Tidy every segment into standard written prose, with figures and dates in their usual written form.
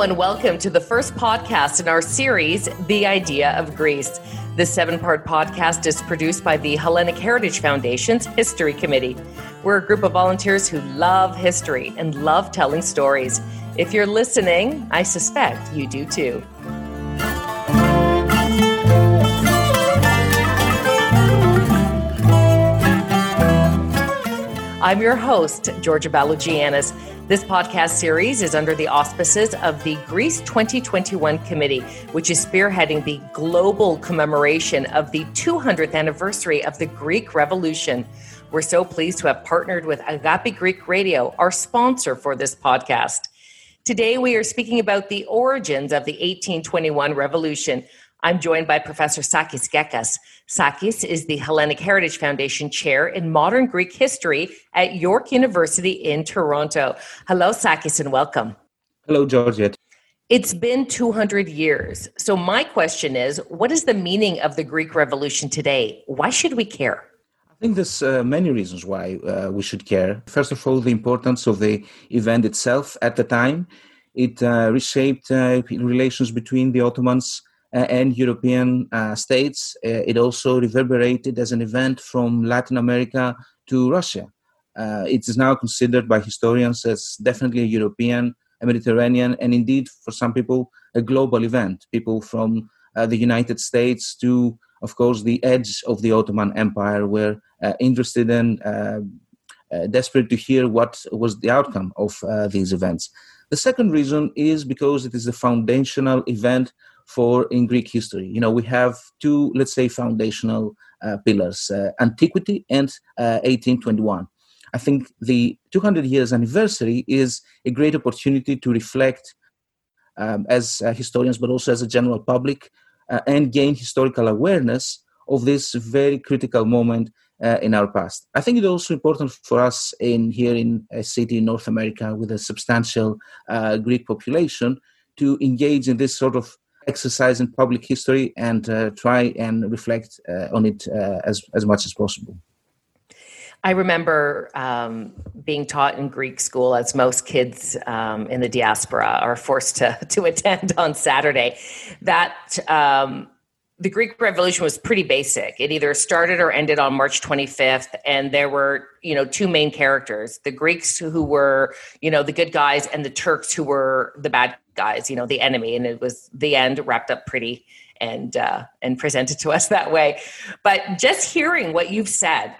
Hello and welcome to the first podcast in our series, The Idea of Greece. This seven-part podcast is produced by the Hellenic Heritage Foundation's History Committee. We're a group of volunteers who love history and love telling stories. If you're listening, I suspect you do too. I'm your host, Georgia Balogiannis. This podcast series is under the auspices of the Greece 2021 Committee, which is spearheading the global commemoration of the 200th anniversary of the Greek Revolution. We're so pleased to have partnered with Agape Greek Radio, our sponsor for this podcast. Today, we are speaking about the origins of the 1821 revolution. I'm joined by Professor Sakis Gekas. Sakis is the Hellenic Heritage Foundation Chair in Modern Greek History at York University in Toronto. Hello, Sakis, and welcome. Hello, Georgia. It's been 200 years. So my question is, what is the meaning of the Greek Revolution today? Why should we care? I think there's many reasons why we should care. First of all, the importance of the event itself at the time. It reshaped relations between the Ottomans and European states. It also reverberated as an event from Latin America to Russia. It is now considered by historians as definitely a European, a Mediterranean, and indeed for some people, a global event. People from the United States to, of course, the edge of the Ottoman Empire were interested and desperate to hear what was the outcome of these events. The second reason is because it is a foundational event in Greek history. You know, we have two, let's say, foundational pillars, antiquity and 1821. I think the 200 years anniversary is a great opportunity to reflect as historians, but also as a general public, and gain historical awareness of this very critical moment in our past. I think it's also important for us here in a city in North America with a substantial Greek population to engage in this sort of exercise in public history and try and reflect on it as much as possible. I remember being taught in Greek school, as most kids in the diaspora are forced to attend on Saturday, that the Greek Revolution was pretty basic. It either started or ended on March 25th, and there were, two main characters, the Greeks who were, the good guys, and the Turks who were the bad guys, the enemy, and it was the end wrapped up pretty and presented to us that way. But just hearing what you've said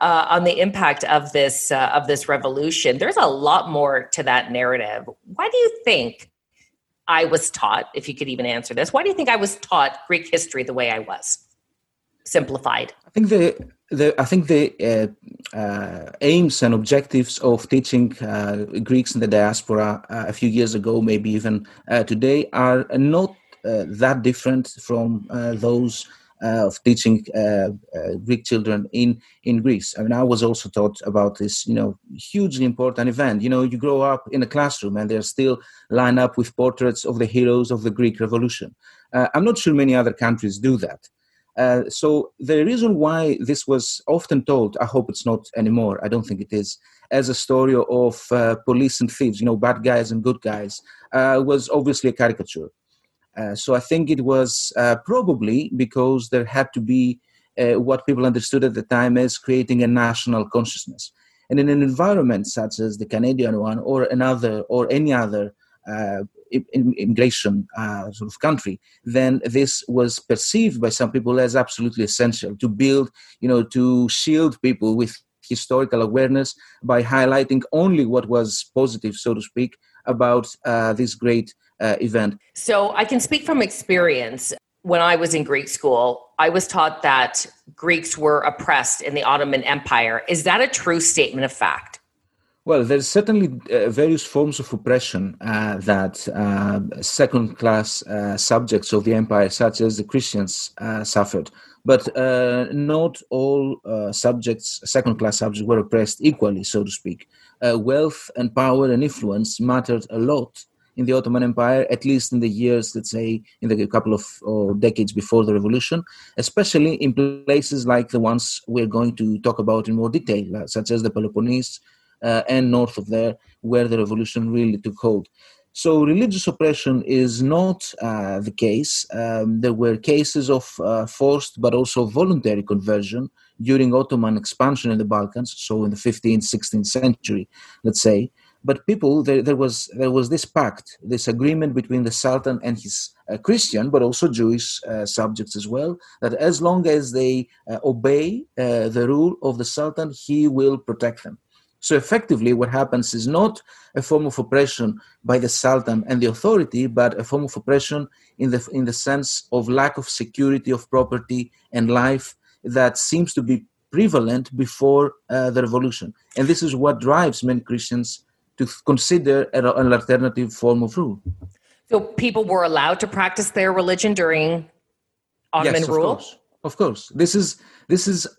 on the impact of this revolution, there's a lot more to that narrative. Why do you think I was taught, if you could even answer this, why do you think I was taught Greek history the way I was? Simplified. I think the aims and objectives of teaching Greeks in the diaspora a few years ago, maybe even today, are not that different from those of teaching Greek children in Greece. I mean, I was also taught about this, hugely important event. You grow up in a classroom and they're still lined up with portraits of the heroes of the Greek Revolution. I'm not sure many other countries do that. So the reason why this was often told, I hope it's not anymore, I don't think it is, as a story of police and thieves, bad guys and good guys, was obviously a caricature. So I think it was probably because there had to be what people understood at the time as creating a national consciousness. And in an environment such as the Canadian one or another or any other immigration sort of country, then this was perceived by some people as absolutely essential to build, to shield people with historical awareness by highlighting only what was positive, so to speak, about this great event. So I can speak from experience. When I was in Greek school, I was taught that Greeks were oppressed in the Ottoman Empire. Is that a true statement of fact? Well, there's certainly various forms of oppression that second-class subjects of the empire, such as the Christians, suffered. But not all second-class subjects, were oppressed equally, so to speak. Wealth and power and influence mattered a lot in the Ottoman Empire, at least in the years, let's say, in the couple of decades before the revolution, especially in places like the ones we're going to talk about in more detail, such as the Peloponnese, and north of there, where the revolution really took hold. So religious oppression is not the case. There were cases of forced but also voluntary conversion during Ottoman expansion in the Balkans, so in the 15th, 16th century, let's say. But people, there was this pact, this agreement between the Sultan and his Christian, but also Jewish subjects as well, that as long as they obey the rule of the Sultan, he will protect them. So effectively, what happens is not a form of oppression by the Sultan and the authority, but a form of oppression in the sense of lack of security of property and life that seems to be prevalent before the revolution. And this is what drives many Christians to consider an alternative form of rule. So people were allowed to practice their religion during Ottoman rule? Course. Of course, this is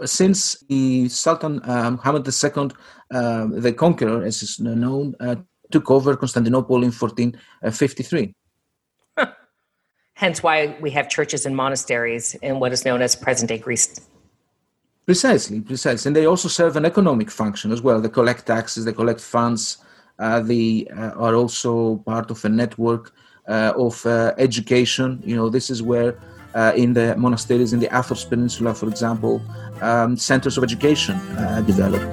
since the Sultan Muhammad II, the Conqueror, as is known, took over Constantinople in 1453. Huh. Hence, why we have churches and monasteries in what is known as present-day Greece. Precisely, and they also serve an economic function as well. They collect taxes, they collect funds. They are also part of a network of education. You know, this is where. In the monasteries in the Athos Peninsula, for example, centers of education developed.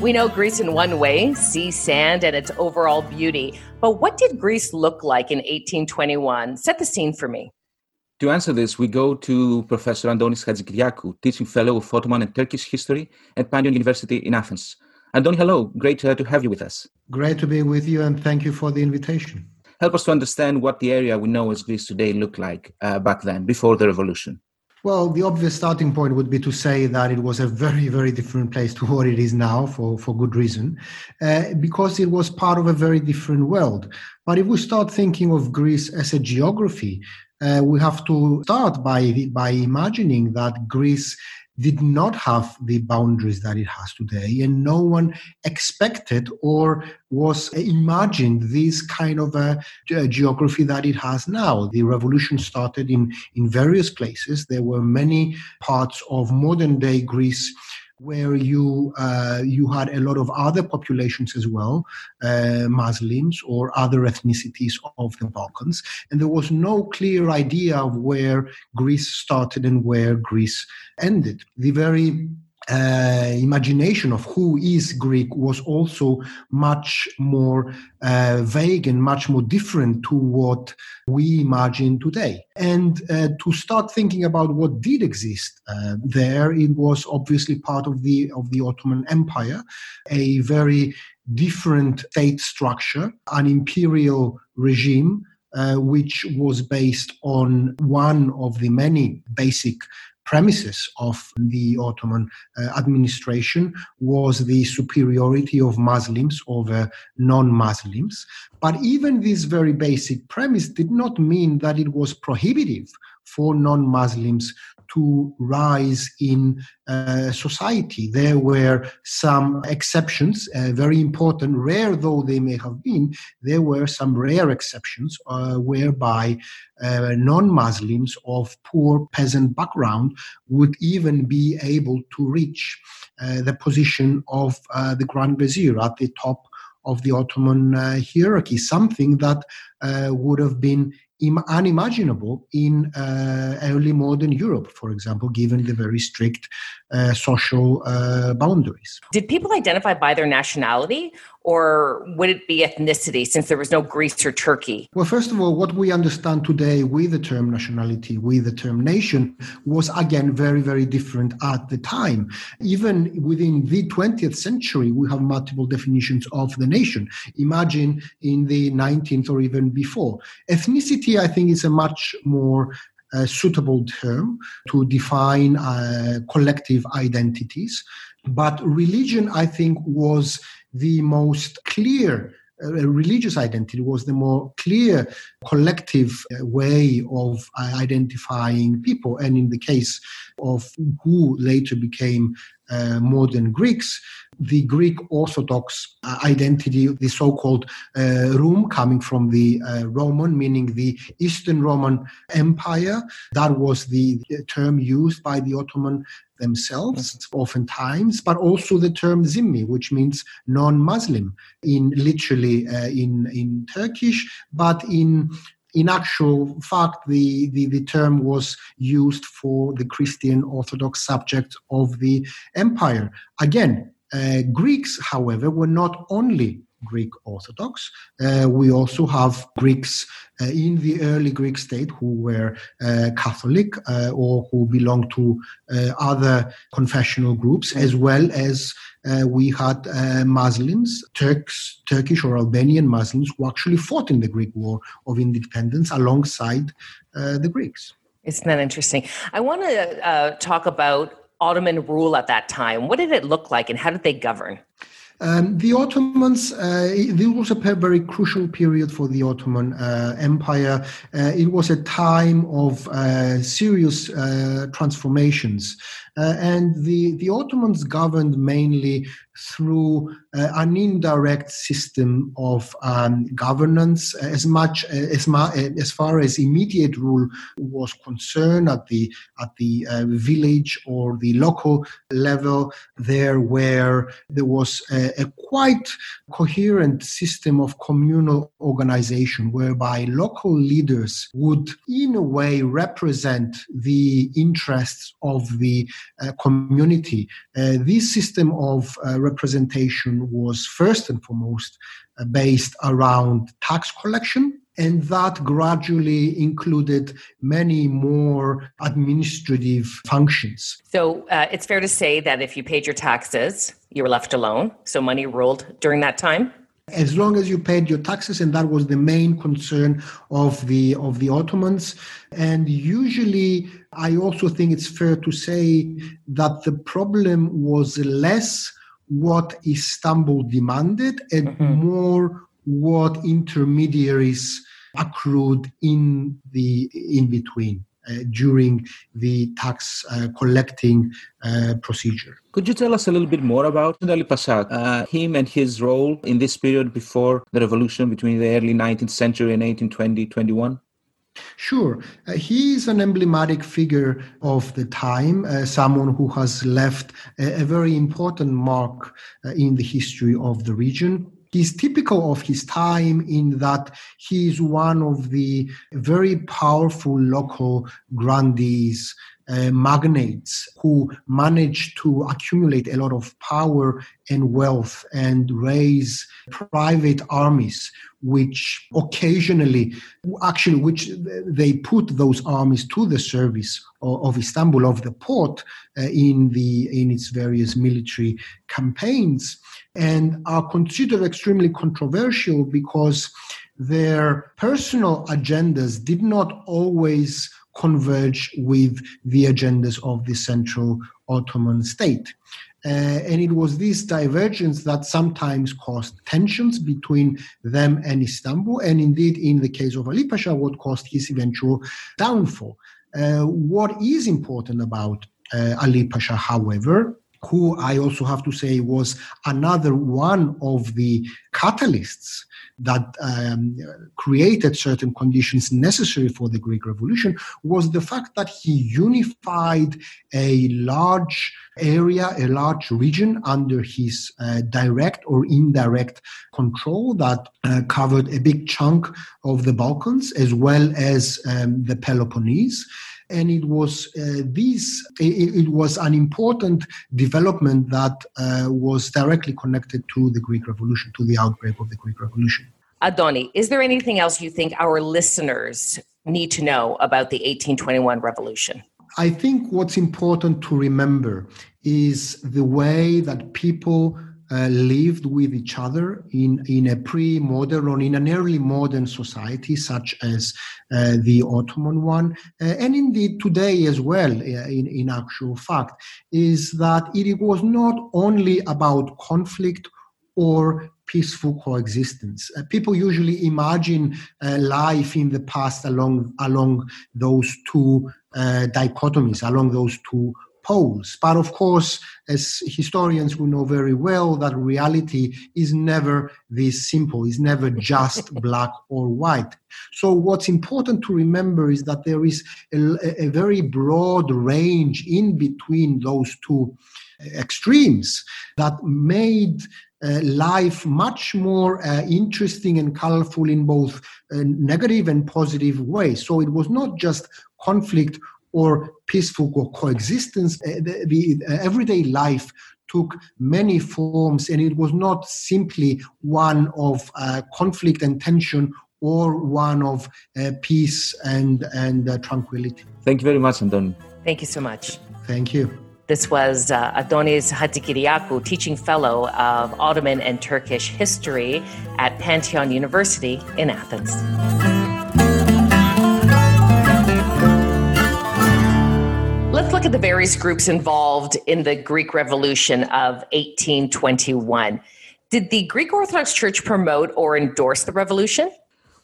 We know Greece in one way, sea, sand, and its overall beauty. But what did Greece look like in 1821? Set the scene for me. To answer this, we go to Professor Antonis Hadzikyriacou, teaching fellow of Ottoman and Turkish history at Panteion University in Athens. Antoni, hello. Great to have you with us. Great to be with you, and thank you for the invitation. Help us to understand what the area we know as Greece today looked like back then, before the revolution. Well, the obvious starting point would be to say that it was a very, very different place to what it is now, for good reason, because it was part of a very different world. But if we start thinking of Greece as a geography, we have to start by imagining that Greece did not have the boundaries that it has today, and no one expected or was imagined this kind of a geography that it has now. The revolution started in various places. There were many parts of modern-day Greece where you had a lot of other populations as well, Muslims or other ethnicities of the Balkans. And there was no clear idea of where Greece started and where Greece ended. The very imagination of who is Greek was also much more vague and much more different to what we imagine today. And to start thinking about what did exist there, it was obviously part of the Ottoman Empire, a very different state structure, an imperial regime, which was based on one of the many basic premises of the Ottoman administration was the superiority of Muslims over non-Muslims. But even this very basic premise did not mean that it was prohibitive for non-Muslims to rise in society. There were some exceptions, very important, rare though they may have been, there were some rare exceptions whereby non-Muslims of poor peasant background would even be able to reach the position of the Grand Vizier at the top of the Ottoman hierarchy, something that would have been unimaginable in early modern Europe, for example, given the very strict social boundaries. Did people identify by their nationality, or would it be ethnicity, since there was no Greece or Turkey? Well, first of all, what we understand today with the term nationality, with the term nation, was again very, very different at the time. Even within the 20th century, we have multiple definitions of the nation. Imagine in the 19th or even before. Ethnicity, I think, it's a much more suitable term to define collective identities. But religion, I think, was the most clear, religious identity was the more clear collective way of identifying people. And in the case of who later became modern Greeks, the Greek Orthodox identity, the so-called Rum, coming from the Roman, meaning the Eastern Roman Empire. That was the term used by the Ottoman themselves, oftentimes, but also the term Zimmi, which means non-Muslim, in literally in Turkish, but in actual fact, the term was used for the Christian Orthodox subjects of the empire. Again, Greeks, however, were not only Greek Orthodox. We also have Greeks in the early Greek state who were Catholic or who belonged to other confessional groups, as well as we had Muslims, Turkish or Albanian Muslims, who actually fought in the Greek War of Independence alongside the Greeks. Isn't that interesting? I want to talk about Ottoman rule at that time. What did it look like and how did they govern? The Ottomans, this was a very crucial period for the Ottoman Empire. It was a time of serious transformations. And the Ottomans governed mainly through an indirect system of governance, as far as immediate rule was concerned. At the village or the local level, there was a quite coherent system of communal organization, whereby local leaders would, in a way, represent the interests of the community. This system of representation was first and foremost based around tax collection, and that gradually included many more administrative functions. So it's fair to say that if you paid your taxes, you were left alone. So money ruled during that time? As long as you paid your taxes, and that was the main concern of the Ottomans. And usually, I also think it's fair to say that the problem was less what Istanbul demanded and more what intermediaries accrued in between during the tax collecting procedure. Could you tell us a little bit more about Ali Pasha, him and his role in this period before the revolution between the early 19th century and 1820-21? Sure. He is an emblematic figure of the time, someone who has left a very important mark in the history of the region. He's typical of his time in that he is one of the very powerful local grandees, magnates, who managed to accumulate a lot of power and wealth and raise private armies, which which they put those armies to the service of Istanbul, of the port, in its various military campaigns, and are considered extremely controversial because their personal agendas did not always converge with the agendas of the central Ottoman state. And it was this divergence that sometimes caused tensions between them and Istanbul, and indeed, in the case of Ali Pasha, what caused his eventual downfall. What is important about Ali Pasha, however, who I also have to say was another one of the catalysts that created certain conditions necessary for the Greek Revolution, was the fact that he unified a large area, a large region under his direct or indirect control that covered a big chunk of the Balkans as well as the Peloponnese. And it was an important development that was directly connected to the Greek Revolution, to the outbreak of the Greek Revolution. Adoni, is there anything else you think our listeners need to know about the 1821 revolution? I think what's important to remember is the way that people lived with each other in a pre-modern or in an early modern society such as the Ottoman one, and indeed today as well, in actual fact, is that it was not only about conflict or peaceful coexistence. People usually imagine life in the past along those two dichotomies along those two poles. But of course, as historians, we know very well that reality is never this simple, is never just black or white. So what's important to remember is that there is a very broad range in between those two extremes that made life much more interesting and colorful in both negative and positive ways. So it was not just conflict or peaceful or coexistence. The everyday life took many forms, and it was not simply one of conflict and tension or one of peace and tranquility. Thank you very much, Antonis. Thank you so much. Thank you. This was Antonis Hadzikyriacou, Teaching Fellow of Ottoman and Turkish History at Panteion University in Athens. Let's look at the various groups involved in the Greek Revolution of 1821. Did the Greek Orthodox Church promote or endorse the revolution?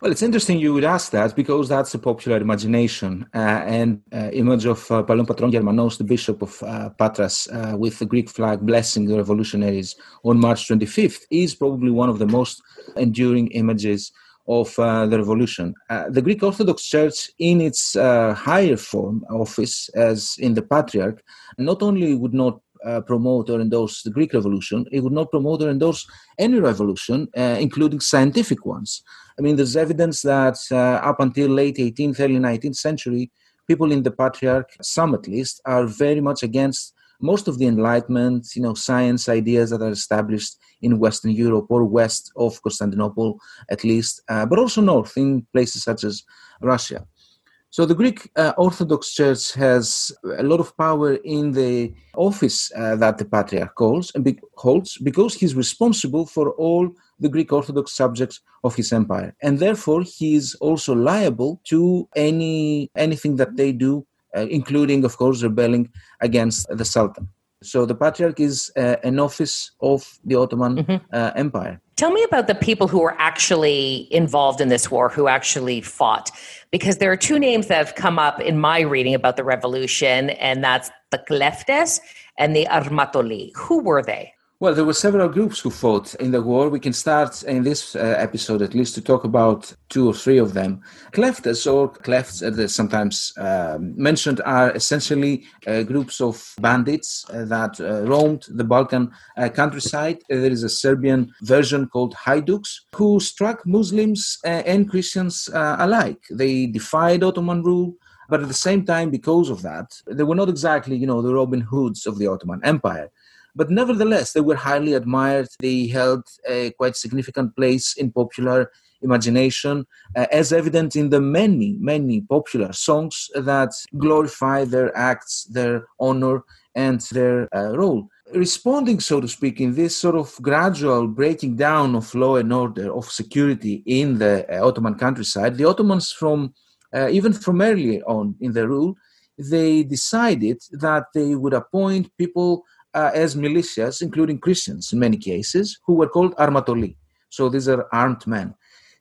Well, it's interesting you would ask that, because that's a popular imagination and image of Palaion Patron Germanos, the bishop of Patras, with the Greek flag blessing the revolutionaries on March 25th, is probably one of the most enduring images of the revolution. The Greek Orthodox Church, in its higher form office, as in the Patriarch, not only would not promote or endorse the Greek Revolution, it would not promote or endorse any revolution, including scientific ones. I mean, there's evidence that up until late 18th, early 19th century, people in the Patriarch, some at least, are very much against most of the Enlightenment, science ideas that are established in Western Europe or west of Constantinople, at least, but also north in places such as Russia. So the Greek Orthodox Church has a lot of power in the office that the Patriarch holds because he's responsible for all the Greek Orthodox subjects of his empire. And therefore, he is also liable to anything that they do, including, of course, rebelling against the Sultan. So the Patriarch is an office of the Ottoman Empire. Tell me about the people who were actually involved in this war, who actually fought, because there are two names that have come up in my reading about the revolution, and that's the Kleftes and the Armatoli. Who were they? Well, there were several groups who fought in the war. We can start in this episode, at least, to talk about two or three of them. Kleftes, or Klefts, as they're sometimes mentioned, are essentially groups of bandits that roamed the Balkan countryside. There is a Serbian version called Hajduks, who struck Muslims and Christians alike. They defied Ottoman rule. But at the same time, because of that, they were not exactly, the Robin Hoods of the Ottoman Empire. But nevertheless, they were highly admired. They held a quite significant place in popular imagination, as evident in the many, many popular songs that glorify their acts, their honor, and their role. Responding, so to speak, in this sort of gradual breaking down of law and order, of security in the Ottoman countryside, the Ottomans even from early on in their rule, they decided that they would appoint people as militias, including Christians in many cases, who were called Armatoli. So these are armed men.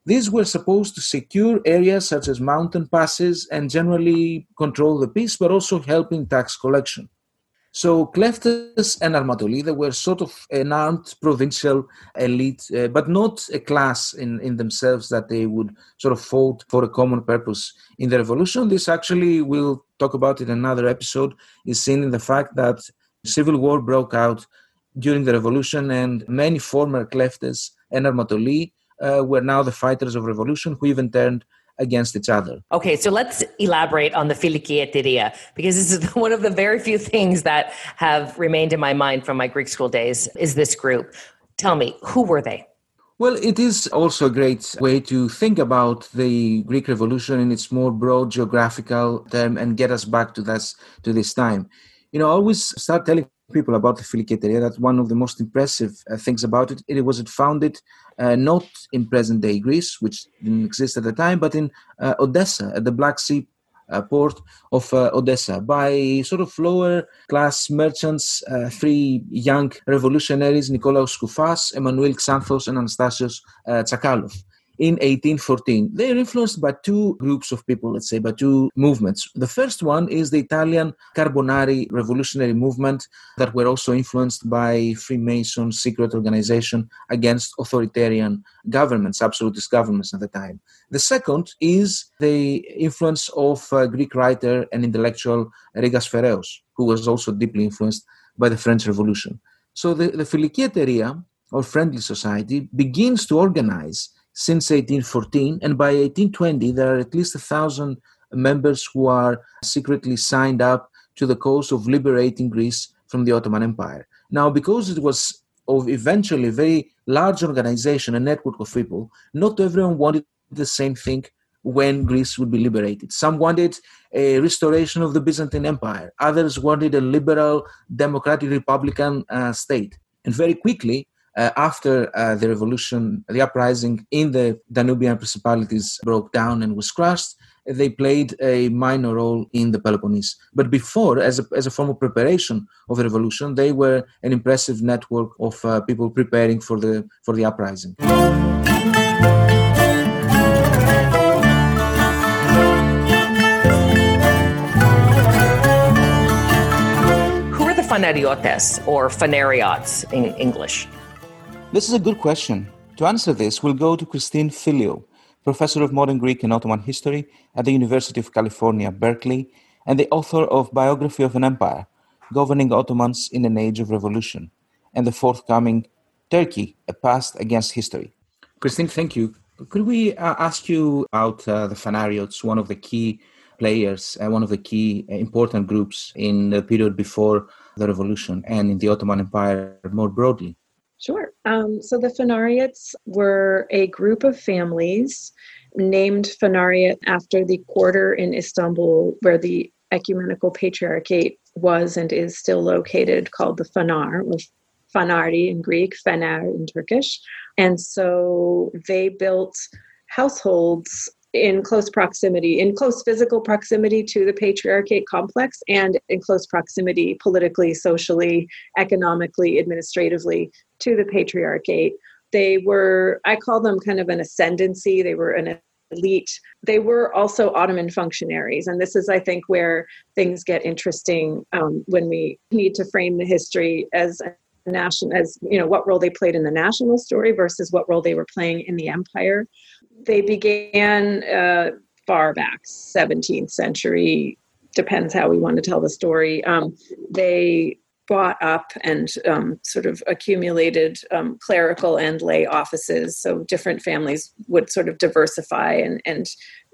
These were supposed to secure areas such as mountain passes and generally control the peace, but also help in tax collection. So Kleftes and Armatoli, they were sort of an armed provincial elite, but not a class in themselves that they would sort of fought for a common purpose in the revolution. This actually, we'll talk about it in another episode, is seen in the fact that civil war broke out during the revolution, and many former Kleftes and Armatoli were now the fighters of revolution, who even turned against each other. Okay, so let's elaborate on the Filiki Eteria, because this is one of the very few things that have remained in my mind from my Greek school days, is this group. Tell me, who were they? Well, it is also a great way to think about the Greek Revolution in its more broad geographical term and get us back to this time. I always start telling people about the Filiki Eteria. That's one of the most impressive things about it. It was founded not in present-day Greece, which didn't exist at the time, but in Odessa, at the Black Sea port of Odessa, by sort of lower-class merchants, three young revolutionaries, Nikolaos Koufas, Emmanuel Xanthos, and Anastasios Tsakalos. in 1814. They are influenced by two groups of people, let's say, by two movements. The first one is the Italian Carbonari revolutionary movement that were also influenced by Freemason secret organization against authoritarian governments, absolutist governments at the time. The second is the influence of Greek writer and intellectual Rigas Feraios, who was also deeply influenced by the French Revolution. So the Filiki Eteria, or Friendly Society, begins to organize since 1814, and by 1820 there are at least 1,000 members who are secretly signed up to the cause of liberating Greece from the Ottoman Empire. Now, because it was eventually a very large organization, a network of people, not everyone wanted the same thing when Greece would be liberated. Some wanted a restoration of the Byzantine Empire. Others wanted a liberal, democratic, republican state. And very quickly, after the revolution, the uprising in the Danubian principalities broke down and was crushed, they played a minor role in the Peloponnese. But before, as a form of preparation of the revolution, they were an impressive network of people preparing for the uprising. Who are the Phanariotes, or Phanariots in English? This is a good question. To answer this, we'll go to Christine Philliou, professor of modern Greek and Ottoman history at the University of California, Berkeley, and the author of Biography of an Empire, Governing Ottomans in an Age of Revolution, and the forthcoming Turkey, a Past Against History. Christine, thank you. Could we ask you about the Phanariots, one of the key players, one of the key important groups in the period before the revolution and in the Ottoman Empire more broadly? Sure. So the Phanariots were a group of families named Phanariot after the quarter in Istanbul where the ecumenical patriarchate was and is still located, called the Phanar, with Phanari in Greek, Phanar in Turkish. And so they built households in close physical proximity to the patriarchate complex, and in close proximity politically, socially, economically, administratively to the patriarchate. They were, I call them kind of an ascendancy. They were an elite. They were also Ottoman functionaries. And this is, I think, where things get interesting when we need to frame the history as what role they played in the national story versus what role they were playing in the empire. They began far back, 17th century, depends how we want to tell the story. They bought up and sort of accumulated clerical and lay offices. So different families would sort of diversify and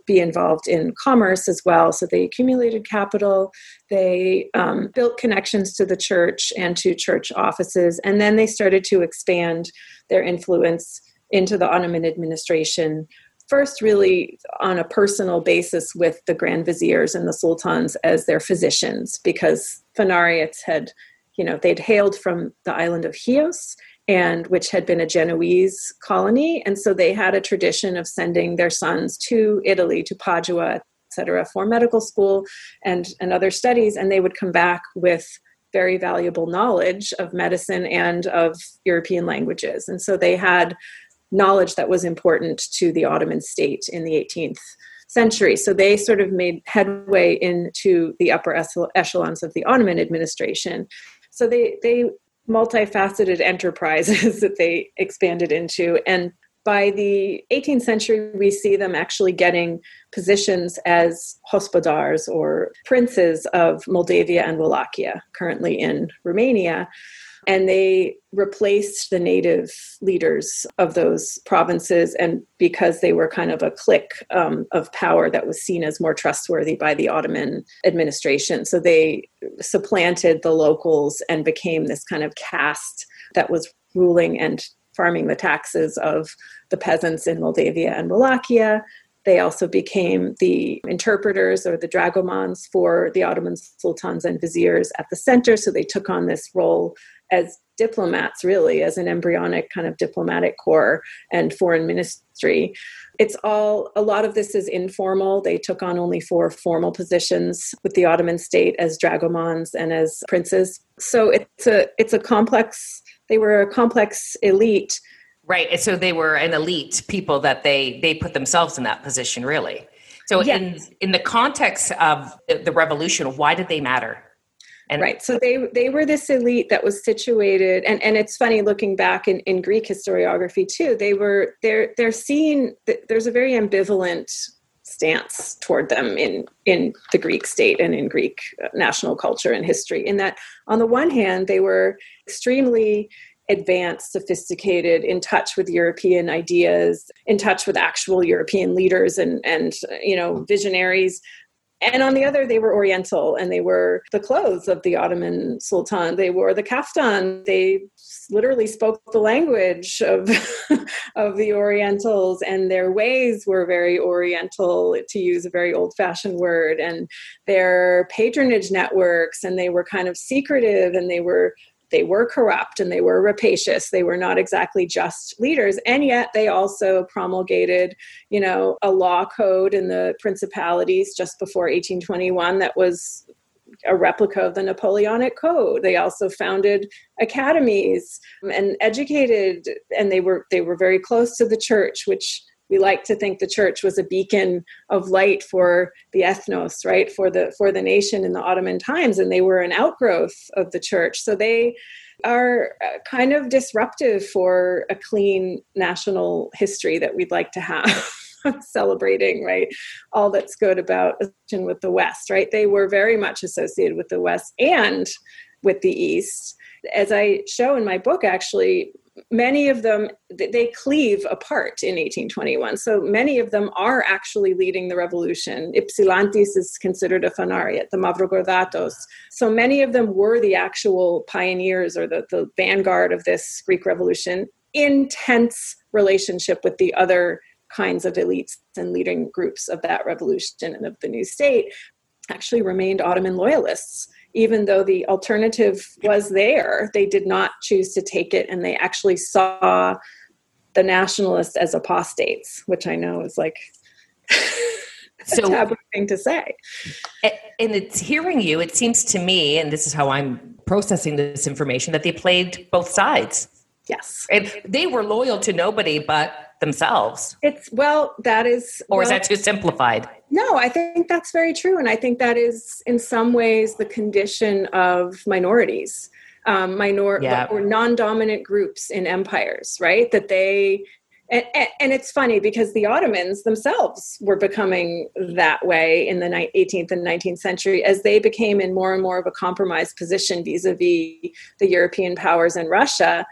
be involved in commerce as well. So they accumulated capital. They built connections to the church and to church offices. And then they started to expand their influence into the Ottoman administration, first really on a personal basis with the grand viziers and the sultans as their physicians, because Phanariots they'd hailed from the island of Chios, and which had been a Genoese colony. And so they had a tradition of sending their sons to Italy, to Padua, et cetera, for medical school and other studies. And they would come back with very valuable knowledge of medicine and of European languages. And so they had knowledge that was important to the Ottoman state in the 18th century. So they sort of made headway into the upper echelons of the Ottoman administration. So they multifaceted enterprises that they expanded into. And by the 18th century, we see them actually getting positions as hospodars, or princes of Moldavia and Wallachia, currently in Romania. And they replaced the native leaders of those provinces, and because they were kind of a clique of power that was seen as more trustworthy by the Ottoman administration. So they supplanted the locals and became this kind of caste that was ruling and farming the taxes of the peasants in Moldavia and Wallachia. They also became the interpreters, or the dragomans, for the Ottoman sultans and viziers at the center. So they took on this role as diplomats, really, as an embryonic kind of diplomatic corps and foreign ministry. A lot of this is informal. They took on only 4 formal positions with the Ottoman state as dragomans and as princes. So it's a complex, they were a complex elite Right. So they were an elite people that they put themselves in that position, really. So in the context of the revolution, why did they matter? And right. So they were this elite that was situated, and it's funny looking back in Greek historiography too, they're seen, there's a very ambivalent stance toward them in the Greek state and in Greek national culture and history, in that on the one hand, they were extremely advanced, sophisticated, in touch with European ideas, in touch with actual European leaders and visionaries. And on the other, they were Oriental, and they were the clothes of the Ottoman Sultan. They wore the kaftan. They literally spoke the language of the Orientals, and their ways were very Oriental, to use a very old-fashioned word, and their patronage networks, and they were kind of secretive, and they were corrupt, and they were rapacious. They were not exactly just leaders. And yet they also promulgated, a law code in the principalities just before 1821 that was a replica of the Napoleonic Code. They also founded academies and educated, and they were very close to the church, which we like to think the church was a beacon of light for the ethnos, right? For the nation in the Ottoman times, and they were an outgrowth of the church. So they are kind of disruptive for a clean national history that we'd like to have, celebrating, right? All that's good about with the West, right? They were very much associated with the West and with the East. As I show in my book, actually, many of them, they cleave apart in 1821. So many of them are actually leading the revolution. Ypsilantis is considered a Phanariot, the Mavrogordatos. So many of them were the actual pioneers or the vanguard of this Greek revolution, in tense relationship with the other kinds of elites and leading groups of that revolution and of the new state, actually remained Ottoman loyalists. Even though the alternative was there, they did not choose to take it, and they actually saw the nationalists as apostates, which I know is like a taboo thing to say. And it's hearing you, it seems to me, and this is how I'm processing this information, that they played both sides. Yes. And they were loyal to nobody but themselves. Is that too simplified? No, I think that's very true. And I think that is in some ways the condition of minorities, or non-dominant groups in empires, right? That they, and it's funny because the Ottomans themselves were becoming that way in the 18th and 19th century as they became in more and more of a compromised position vis-a-vis the European powers and Russia.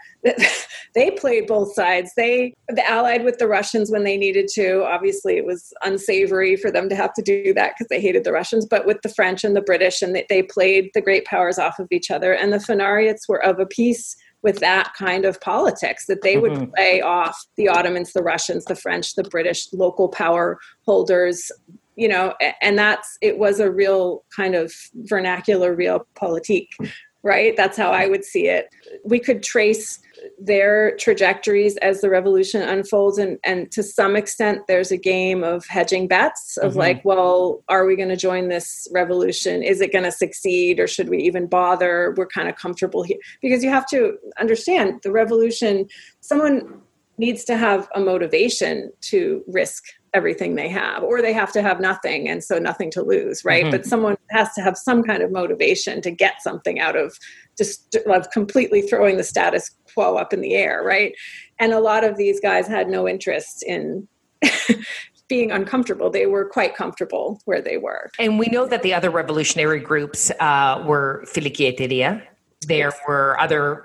They played both sides. They allied with the Russians when they needed to. Obviously, it was unsavory for them to have to do that because they hated the Russians, but with the French and the British, and they played the great powers off of each other. And the Phanariotes were of a piece with that kind of politics, that they would play off the Ottomans, the Russians, the French, the British, local power holders, and it was a real kind of vernacular, real politique, right? That's how I would see it. We could trace their trajectories as the revolution unfolds. And to some extent, there's a game of hedging bets of are we going to join this revolution? Is it going to succeed? Or should we even bother? We're kind of comfortable here. Because you have to understand the revolution, someone needs to have a motivation to risk everything they have, or they have to have nothing, and so nothing to lose, right? Mm-hmm. But someone has to have some kind of motivation to get something out of just completely throwing the status quo up in the air, right? And a lot of these guys had no interest in being uncomfortable. They were quite comfortable where they were. And we know that the other revolutionary groups were Filiki Eteria. There were other,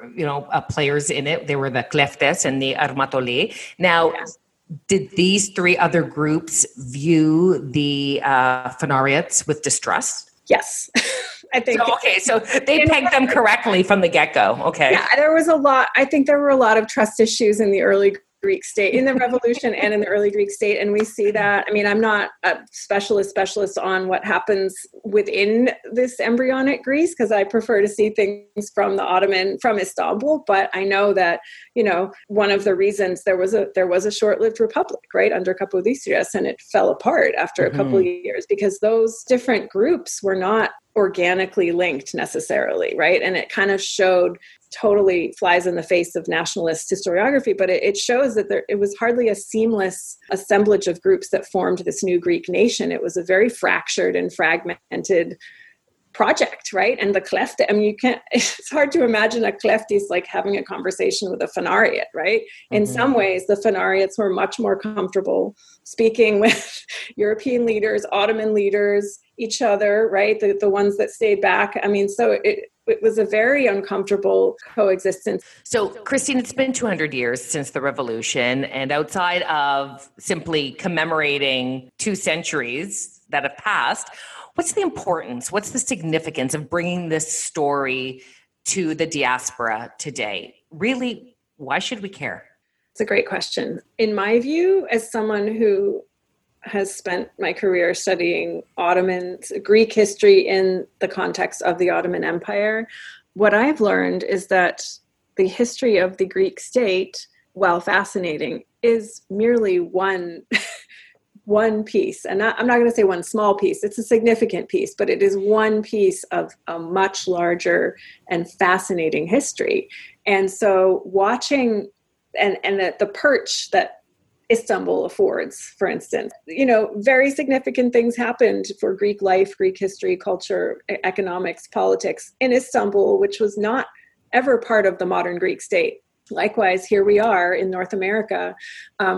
players in it. They were the Kleftes and the Armatoli. Now, did these three other groups view the Phanariotes with distrust? Yes. I think. So, so they pegged them correctly from the get-go. Okay. Yeah, I think there were a lot of trust issues in the early Greek state, in the revolution and in the early Greek state. And we see that. I mean, I'm not a specialist on what happens within this embryonic Greece, because I prefer to see things from the Ottoman, from Istanbul. But I know that, one of the reasons there was a short-lived republic, right, under Kapodistrias, and it fell apart after a couple of years because those different groups were not organically linked necessarily, right? And it kind of showed totally flies in the face of nationalist historiography, but it shows that it was hardly a seamless assemblage of groups that formed this new Greek nation. It was a very fractured and fragmented project, right? And the Kleftes, I mean, it's hard to imagine a Kleftes like having a conversation with a Phanariot, right? Mm-hmm. In some ways, the Phanariots were much more comfortable speaking with European leaders, Ottoman leaders, each other, right? The ones that stayed back. I mean, so it was a very uncomfortable coexistence. So, Christine, it's been 200 years since the revolution, and outside of simply commemorating 2 centuries that have passed, what's the importance, what's the significance of bringing this story to the diaspora today? Really, why should we care? It's a great question. In my view, as someone who has spent my career studying Ottoman Greek history in the context of the Ottoman Empire, what I've learned is that the history of the Greek state, while fascinating, is merely one piece. And I'm not going to say one small piece, it's a significant piece, but it is one piece of a much larger and fascinating history. And so watching and the perch that Istanbul affords, for instance, you know, very significant things happened for Greek life, Greek history, culture, economics, politics in Istanbul, which was not ever part of the modern Greek state. Likewise, here we are in North America,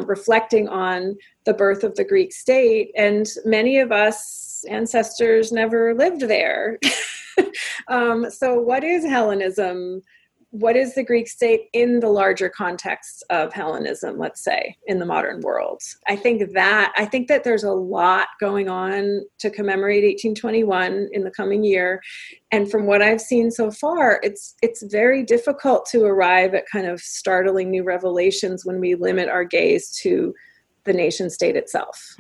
reflecting on the birth of the Greek state, and many of us ancestors never lived there. So what is Hellenism? What is the Greek state in the larger context of Hellenism, let's say, in the modern world? I think that there's a lot going on to commemorate 1821 in the coming year. And from what I've seen so far, it's very difficult to arrive at kind of startling new revelations when we limit our gaze to the nation state itself.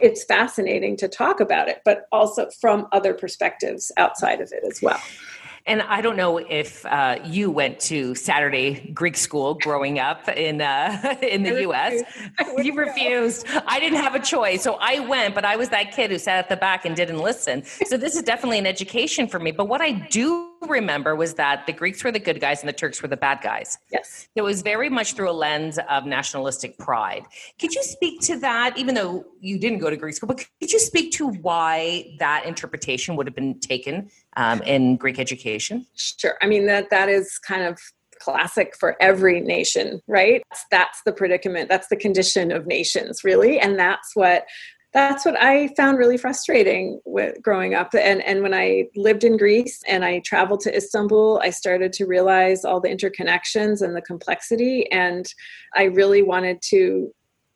It's fascinating to talk about it, but also from other perspectives outside of it as well. And I don't know if you went to Saturday Greek school growing up in the U.S. You refused. I didn't have a choice. So I went, but I was that kid who sat at the back and didn't listen. So this is definitely an education for me. But what I do remember was that the Greeks were the good guys and the Turks were the bad guys. Yes. It was very much through a lens of nationalistic pride. Could you speak to that, even though you didn't go to Greek school, but could you speak to why that interpretation would have been taken in Greek education? Sure. I mean, that is kind of classic for every nation, right? That's the predicament. That's the condition of nations, really. And that's what I found really frustrating with growing up. And when I lived in Greece and I traveled to Istanbul, I started to realize all the interconnections and the complexity. And I really wanted to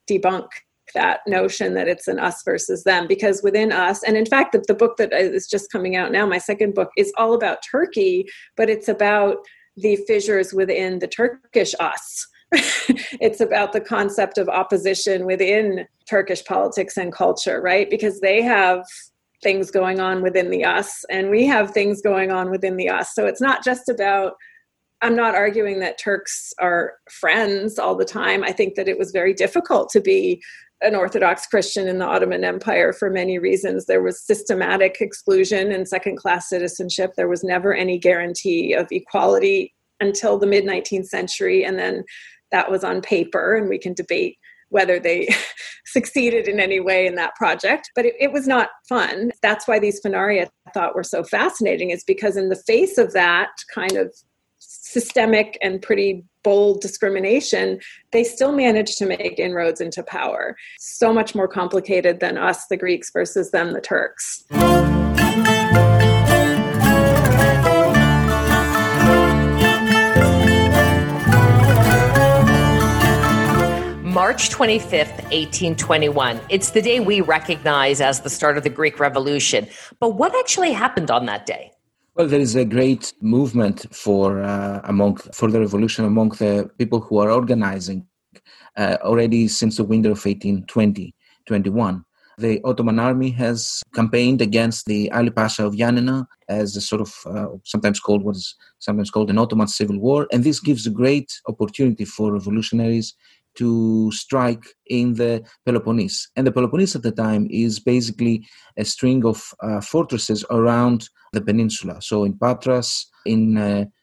debunk that notion that it's an us versus them, because within us, and in fact, the book that is just coming out now, my second book, is all about Turkey, but it's about the fissures within the Turkish us. It's about the concept of opposition within Turkish politics and culture, right? Because they have things going on within the us, and we have things going on within the us. So it's not just about, I'm not arguing that Turks are friends all the time. I think that it was very difficult to be an Orthodox Christian in the Ottoman Empire for many reasons. There was systematic exclusion and second-class citizenship. There was never any guarantee of equality until the mid-19th century, and then that was on paper, and we can debate whether they succeeded in any way in that project. But it was not fun. That's why these Phanariotes I thought were so fascinating, is because in the face of that kind of systemic and pretty bold discrimination, they still managed to make inroads into power. So much more complicated than us, the Greeks, versus them, the Turks. March 25th, 1821. It's the day we recognize as the start of the Greek Revolution. But what actually happened on that day? Well, there is a great movement for the revolution among the people who are organizing already since the winter of 1820-21. The Ottoman army has campaigned against the Ali Pasha of Yanina as a sort of sometimes called an Ottoman civil war, and this gives a great opportunity for revolutionaries to strike in the Peloponnese. And the Peloponnese at the time is basically a string of fortresses around the peninsula. So in Patras, in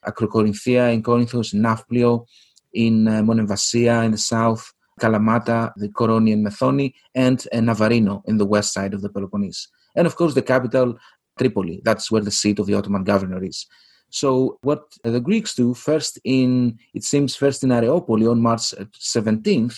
Acrocorinthia, in Corinthos, in Nafplio, in Monemvasia in the south, Kalamata, the Koroni and Methoni, and Navarino in the west side of the Peloponnese. And of course the capital, Tripoli, that's where the seat of the Ottoman governor is. So what the Greeks do first in Areopoli on March 17th,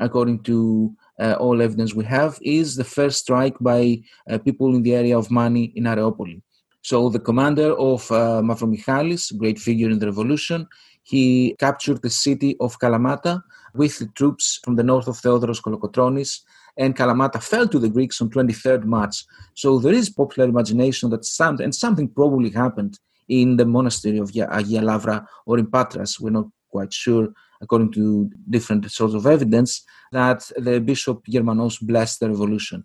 according to all evidence we have, is the first strike by people in the area of Mani in Areopoli. So the commander of Mavromichalis, great figure in the revolution, he captured the city of Kalamata with the troops from the north of Theodoros Kolokotronis, and Kalamata fell to the Greeks on 23rd March. So there is popular imagination that something probably happened in the monastery of Agia Lavra or in Patras. We're not quite sure, according to different sorts of evidence, that the Bishop Germanos blessed the revolution.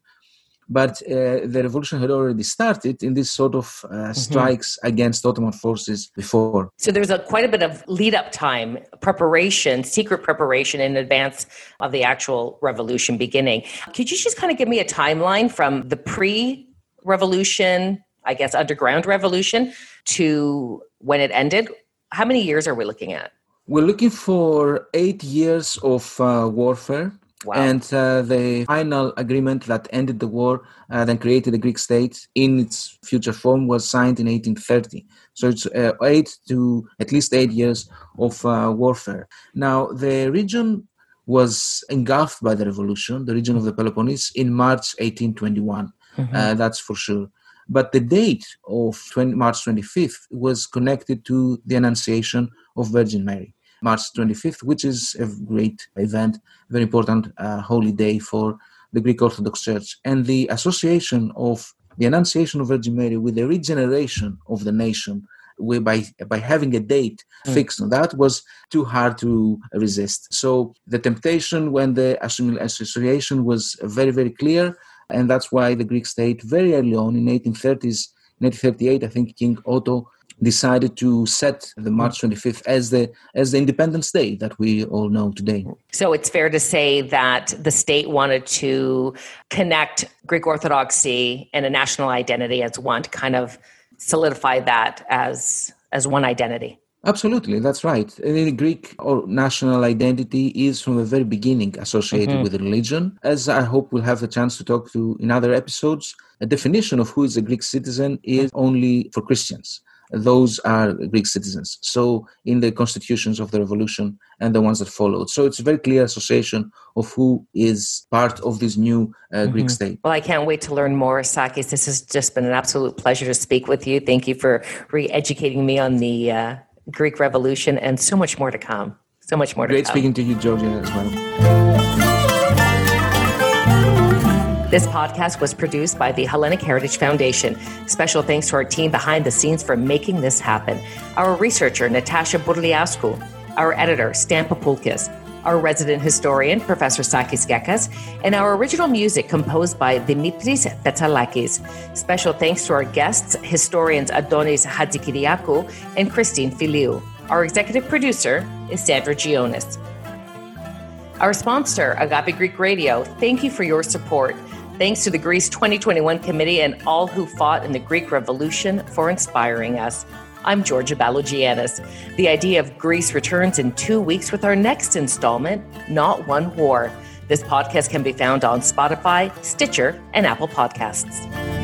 But the revolution had already started in this sort of strikes against Ottoman forces before. So there's quite a bit of lead-up time, secret preparation in advance of the actual revolution beginning. Could you just kind of give me a timeline from the pre-revolution, I guess, underground revolution to when it ended? How many years are we looking at? We're looking for 8 years of warfare. Wow. And the final agreement that ended the war then created the Greek state in its future form was signed in 1830. So it's at least 8 years of warfare. Now, the region was engulfed by the revolution, the region of the Peloponnese, in March 1821. That's for sure. But the date of March 25th was connected to the Annunciation of Virgin Mary, March 25th, which is a great event, very important holy day for the Greek Orthodox Church. And the association of the Annunciation of Virgin Mary with the regeneration of the nation by having a date fixed on that was too hard to resist. So the temptation when the association was very, very clear, and that's why the Greek state very early on in 1838, I think King Otto decided to set the March 25th as the Independence Day that we all know today. So it's fair to say that the state wanted to connect Greek Orthodoxy and a national identity as one, to kind of solidify that as one identity. Absolutely, that's right. The Greek or national identity is from the very beginning associated with religion. As I hope we'll have the chance to talk to in other episodes, a definition of who is a Greek citizen is only for Christians. Those are Greek citizens. So in the constitutions of the revolution and the ones that followed. So it's a very clear association of who is part of this new Greek state. Well, I can't wait to learn more, Sakis. This has just been an absolute pleasure to speak with you. Thank you for re-educating me on the Greek Revolution and so much more to come. Great speaking to you, Georgia, as well. This podcast was produced by the Hellenic Heritage Foundation. Special thanks to our team behind the scenes for making this happen. Our researcher, Natasha Burliascu. Our editor, Stan Papulkas. Our resident historian, Professor Sakis Gekas, and our original music composed by Dimitris Petsalakis. Special thanks to our guests, historians Antonis Hadzikyriacou and Christine Philliou. Our executive producer is Sandra Gionis. Our sponsor, Agape Greek Radio, thank you for your support. Thanks to the Greece 2021 Committee and all who fought in the Greek Revolution for inspiring us. I'm Georgia Balogiannis. The Idea of Greece returns in 2 weeks with our next installment, Not One War. This podcast can be found on Spotify, Stitcher, and Apple Podcasts.